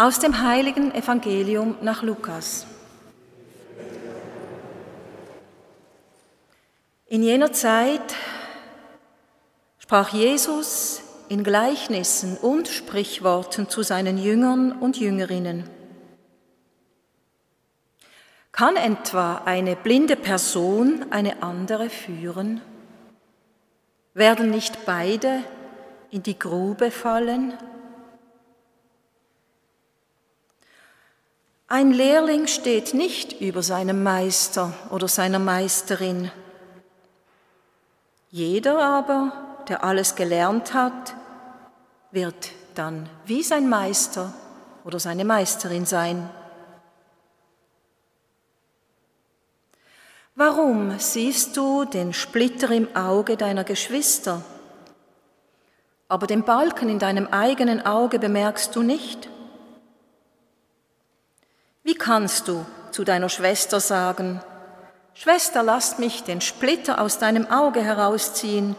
Aus dem Heiligen Evangelium nach Lukas. In jener Zeit sprach Jesus in Gleichnissen und Sprichworten zu seinen Jüngern und Jüngerinnen. Kann etwa eine blinde Person eine andere führen? Werden nicht beide in die Grube fallen? Ein Lehrling steht nicht über seinem Meister oder seiner Meisterin. Jeder aber, der alles gelernt hat, wird dann wie sein Meister oder seine Meisterin sein. Warum siehst du den Splitter im Auge deiner Geschwister, aber den Balken in deinem eigenen Auge bemerkst du nicht? Wie kannst du zu deiner Schwester sagen, Schwester, lass mich den Splitter aus deinem Auge herausziehen,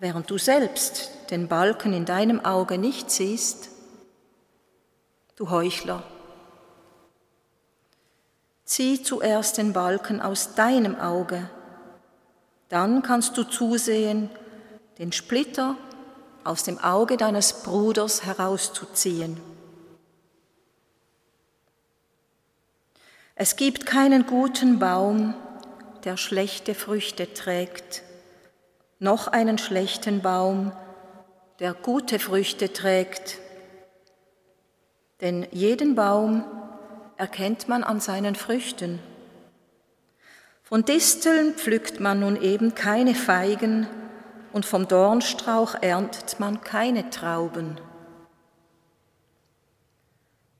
während du selbst den Balken in deinem Auge nicht siehst? Du Heuchler, zieh zuerst den Balken aus deinem Auge, dann kannst du zusehen, den Splitter aus dem Auge deines Bruders herauszuziehen. Es gibt keinen guten Baum, der schlechte Früchte trägt, noch einen schlechten Baum, der gute Früchte trägt. Denn jeden Baum erkennt man an seinen Früchten. Von Disteln pflückt man nun eben keine Feigen und vom Dornstrauch erntet man keine Trauben.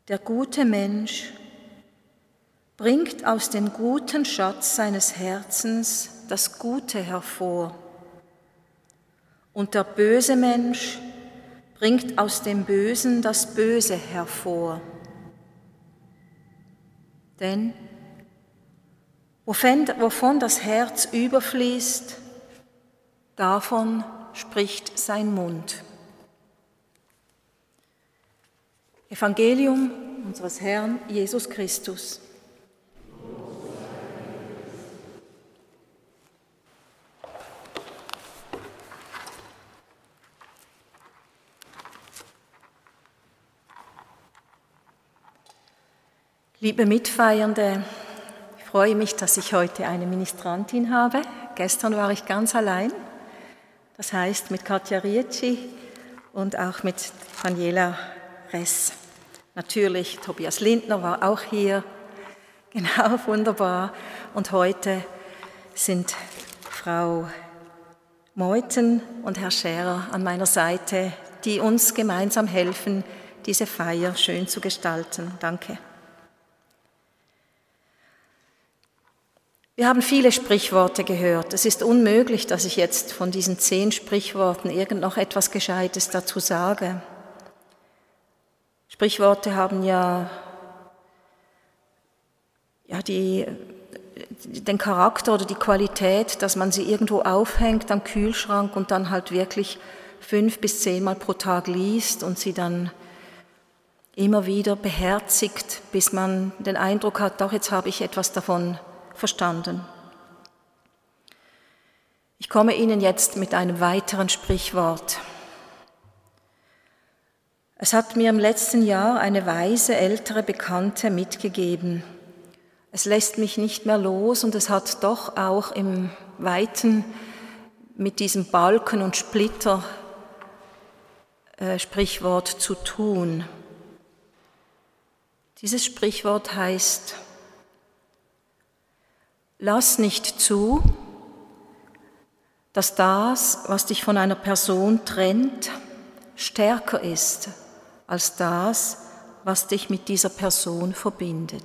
Der gute Mensch bringt aus dem guten Schatz seines Herzens das Gute hervor. Und der böse Mensch bringt aus dem Bösen das Böse hervor. Denn wovon das Herz überfließt, davon spricht sein Mund. Evangelium unseres Herrn Jesus Christus. Liebe Mitfeiernde, ich freue mich, dass ich heute eine Ministrantin habe. Gestern war ich ganz allein, das heißt mit Katja Riecci und auch mit Daniela Ress. Natürlich, Tobias Lindner war auch hier, genau, wunderbar. Und heute sind Frau Meuthen und Herr Scherer an meiner Seite, die uns gemeinsam helfen, diese Feier schön zu gestalten. Danke. Wir haben viele Sprichworte gehört. Es ist unmöglich, dass ich jetzt von diesen 10 Sprichworten irgend noch etwas Gescheites dazu sage. Sprichworte haben ja den Charakter oder die Qualität, dass man sie irgendwo aufhängt am Kühlschrank und dann halt wirklich 5 bis 10 Mal pro Tag liest und sie dann immer wieder beherzigt, bis man den Eindruck hat, doch jetzt habe ich etwas davon verstanden. Ich komme Ihnen jetzt mit einem weiteren Sprichwort. Es hat mir im letzten Jahr eine weise ältere Bekannte mitgegeben. Es lässt mich nicht mehr los und es hat doch auch im Weiten mit diesem Balken- und Splitter-Sprichwort zu tun. Dieses Sprichwort heißt: Lass nicht zu, dass das, was dich von einer Person trennt, stärker ist als das, was dich mit dieser Person verbindet.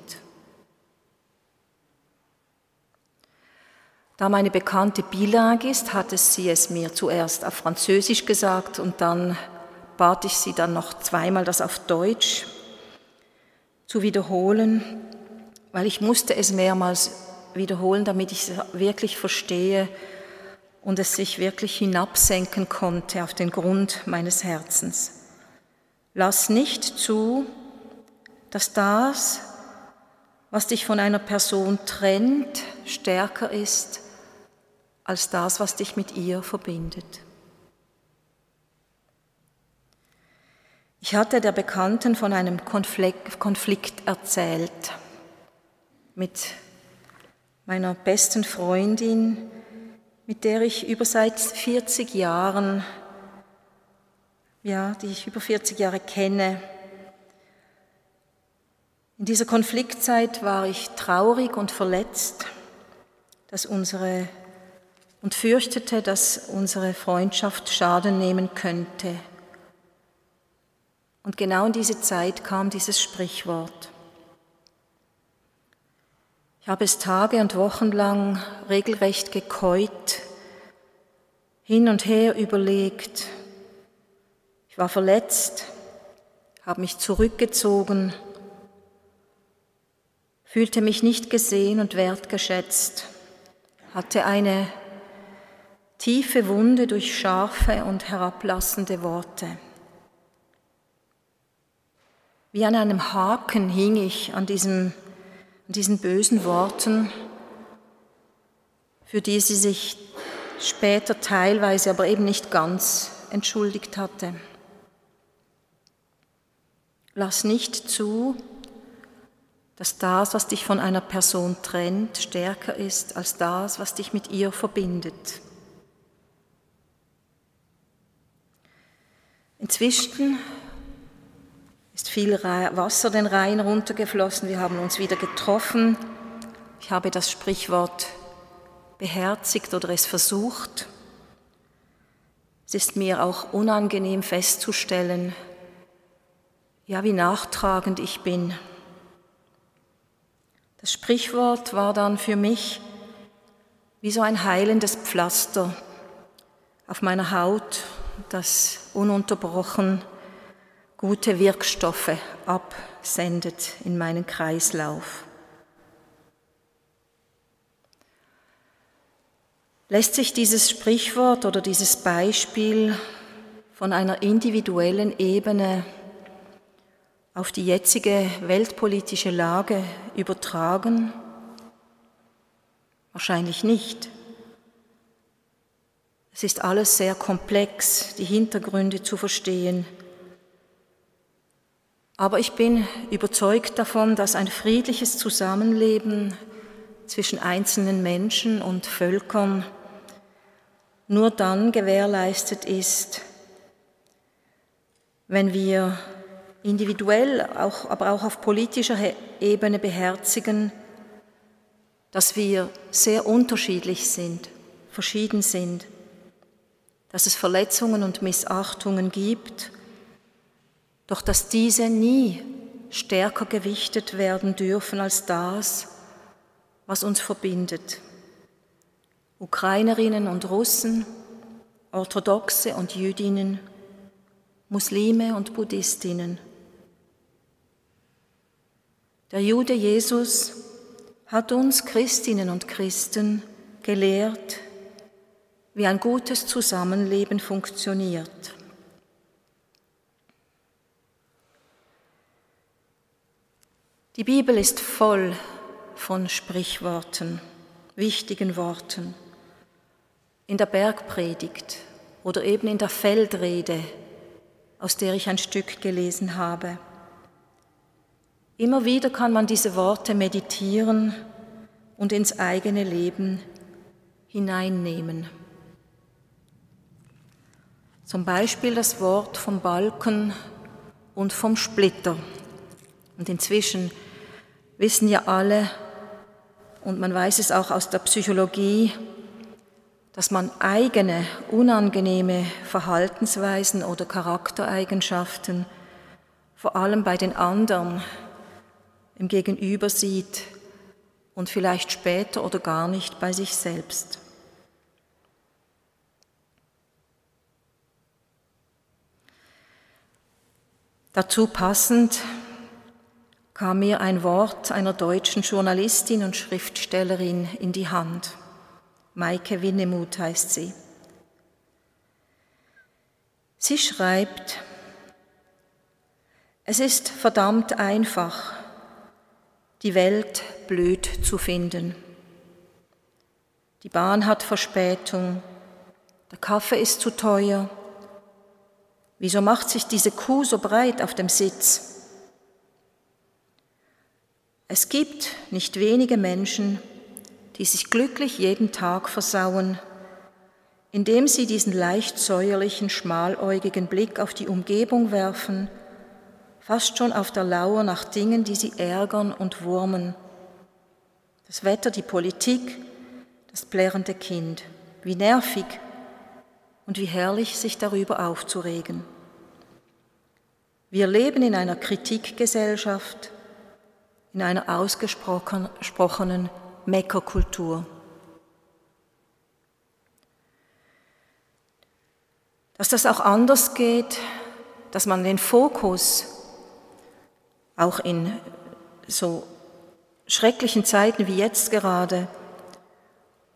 Da meine Bekannte bilingue ist, hatte sie es mir zuerst auf Französisch gesagt und dann bat ich sie dann noch zweimal, das auf Deutsch zu wiederholen, weil ich musste es mehrmals wiederholen, damit ich es wirklich verstehe und es sich wirklich hinabsenken konnte auf den Grund meines Herzens. Lass nicht zu, dass das, was dich von einer Person trennt, stärker ist als das, was dich mit ihr verbindet. Ich hatte der Bekannten von einem Konflikt erzählt mit meiner besten Freundin, mit der ich über 40 Jahre kenne. In dieser Konfliktzeit war ich traurig und verletzt, und fürchtete, dass unsere Freundschaft Schaden nehmen könnte. Und genau in diese Zeit kam dieses Sprichwort. Ich habe es Tage und Wochen lang regelrecht gekäut, hin und her überlegt. Ich war verletzt, habe mich zurückgezogen, fühlte mich nicht gesehen und wertgeschätzt, hatte eine tiefe Wunde durch scharfe und herablassende Worte. Wie an einem Haken hing ich an diesen bösen Worten, für die sie sich später teilweise, aber eben nicht ganz entschuldigt hatte. Lass nicht zu, dass das, was dich von einer Person trennt, stärker ist als das, was dich mit ihr verbindet. Inzwischen ist viel Wasser den Rhein runtergeflossen, wir haben uns wieder getroffen. Ich habe das Sprichwort beherzigt oder es versucht. Es ist mir auch unangenehm festzustellen, ja, wie nachtragend ich bin. Das Sprichwort war dann für mich wie so ein heilendes Pflaster auf meiner Haut, das ununterbrochen gute Wirkstoffe absendet in meinen Kreislauf. Lässt sich dieses Sprichwort oder dieses Beispiel von einer individuellen Ebene auf die jetzige weltpolitische Lage übertragen? Wahrscheinlich nicht. Es ist alles sehr komplex, die Hintergründe zu verstehen. Aber ich bin überzeugt davon, dass ein friedliches Zusammenleben zwischen einzelnen Menschen und Völkern nur dann gewährleistet ist, wenn wir individuell, aber auch auf politischer Ebene beherzigen, dass wir sehr unterschiedlich sind, verschieden sind, dass es Verletzungen und Missachtungen gibt, doch dass diese nie stärker gewichtet werden dürfen als das, was uns verbindet. Ukrainerinnen und Russen, Orthodoxe und Jüdinnen, Muslime und Buddhistinnen. Der Jude Jesus hat uns Christinnen und Christen gelehrt, wie ein gutes Zusammenleben funktioniert. Die Bibel ist voll von Sprichworten, wichtigen Worten. In der Bergpredigt oder eben in der Feldrede, aus der ich ein Stück gelesen habe. Immer wieder kann man diese Worte meditieren und ins eigene Leben hineinnehmen. Zum Beispiel das Wort vom Balken und vom Splitter. Und inzwischen wissen ja alle, und man weiß es auch aus der Psychologie, dass man eigene, unangenehme Verhaltensweisen oder Charaktereigenschaften vor allem bei den anderen im Gegenüber sieht und vielleicht später oder gar nicht bei sich selbst. Dazu passend kam mir ein Wort einer deutschen Journalistin und Schriftstellerin in die Hand. Maike Winnemuth heißt sie. Sie schreibt, Es ist verdammt einfach, die Welt blöd zu finden. Die Bahn hat Verspätung, der Kaffee ist zu teuer. Wieso macht sich diese Kuh so breit auf dem Sitz? Es gibt nicht wenige Menschen, die sich glücklich jeden Tag versauen, indem sie diesen leicht säuerlichen, schmaläugigen Blick auf die Umgebung werfen, fast schon auf der Lauer nach Dingen, die sie ärgern und wurmen. Das Wetter, die Politik, das plärrende Kind, wie nervig und wie herrlich, sich darüber aufzuregen. Wir leben in einer Kritikgesellschaft, in einer ausgesprochenen Meckerkultur. Dass das auch anders geht, dass man den Fokus auch in so schrecklichen Zeiten wie jetzt gerade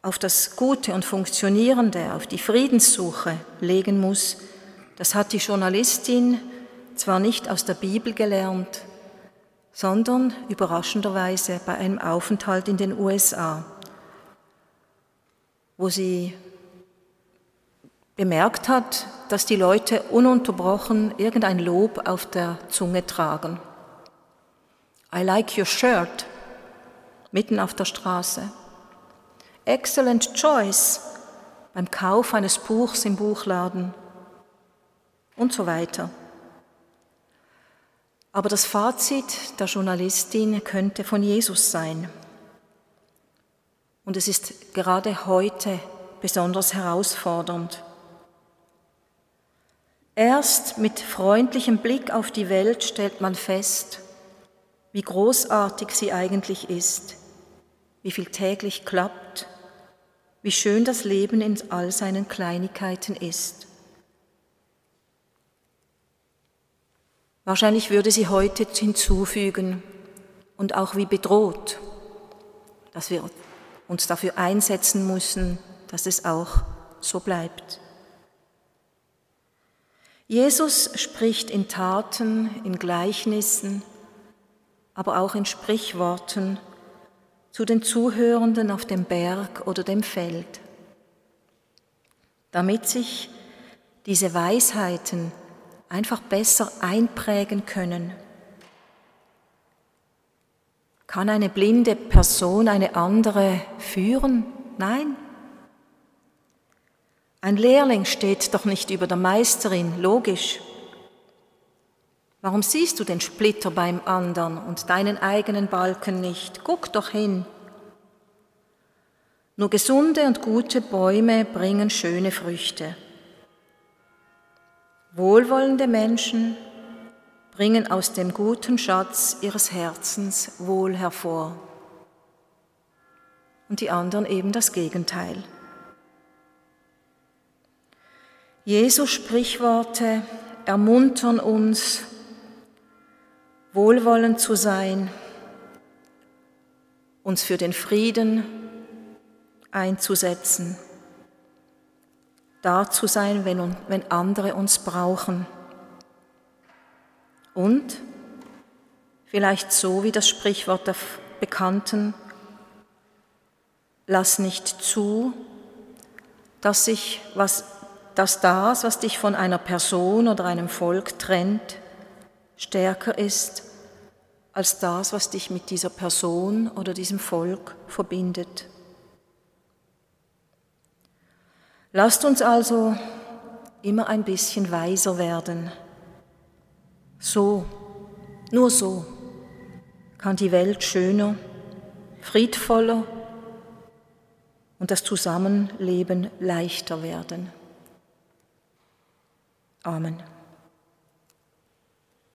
auf das Gute und Funktionierende, auf die Friedenssuche legen muss, das hat die Journalistin zwar nicht aus der Bibel gelernt, sondern überraschenderweise bei einem Aufenthalt in den USA, wo sie bemerkt hat, dass die Leute ununterbrochen irgendein Lob auf der Zunge tragen. I like your shirt, mitten auf der Straße. Excellent choice, beim Kauf eines Buchs im Buchladen und so weiter. Aber das Fazit der Journalistin könnte von Jesus sein. Und es ist gerade heute besonders herausfordernd. Erst mit freundlichem Blick auf die Welt stellt man fest, wie großartig sie eigentlich ist, wie viel täglich klappt, wie schön das Leben in all seinen Kleinigkeiten ist. Wahrscheinlich würde sie heute hinzufügen, und auch wie bedroht, dass wir uns dafür einsetzen müssen, dass es auch so bleibt. Jesus spricht in Taten, in Gleichnissen, aber auch in Sprichworten zu den Zuhörenden auf dem Berg oder dem Feld, damit sich diese Weisheiten einfach besser einprägen können. Kann eine blinde Person eine andere führen? Nein. Ein Lehrling steht doch nicht über der Meisterin, logisch. Warum siehst du den Splitter beim anderen und deinen eigenen Balken nicht? Guck doch hin. Nur gesunde und gute Bäume bringen schöne Früchte. Wohlwollende Menschen bringen aus dem guten Schatz ihres Herzens Wohl hervor. Und die anderen eben das Gegenteil. Jesus' Sprichworte ermuntern uns, wohlwollend zu sein, uns für den Frieden einzusetzen. Da zu sein, wenn andere uns brauchen. Und vielleicht so wie das Sprichwort der Bekannten, lass nicht zu, dass das, was dich von einer Person oder einem Volk trennt, stärker ist als das, was dich mit dieser Person oder diesem Volk verbindet. Lasst uns also immer ein bisschen weiser werden. So, nur so, kann die Welt schöner, friedvoller und das Zusammenleben leichter werden. Amen.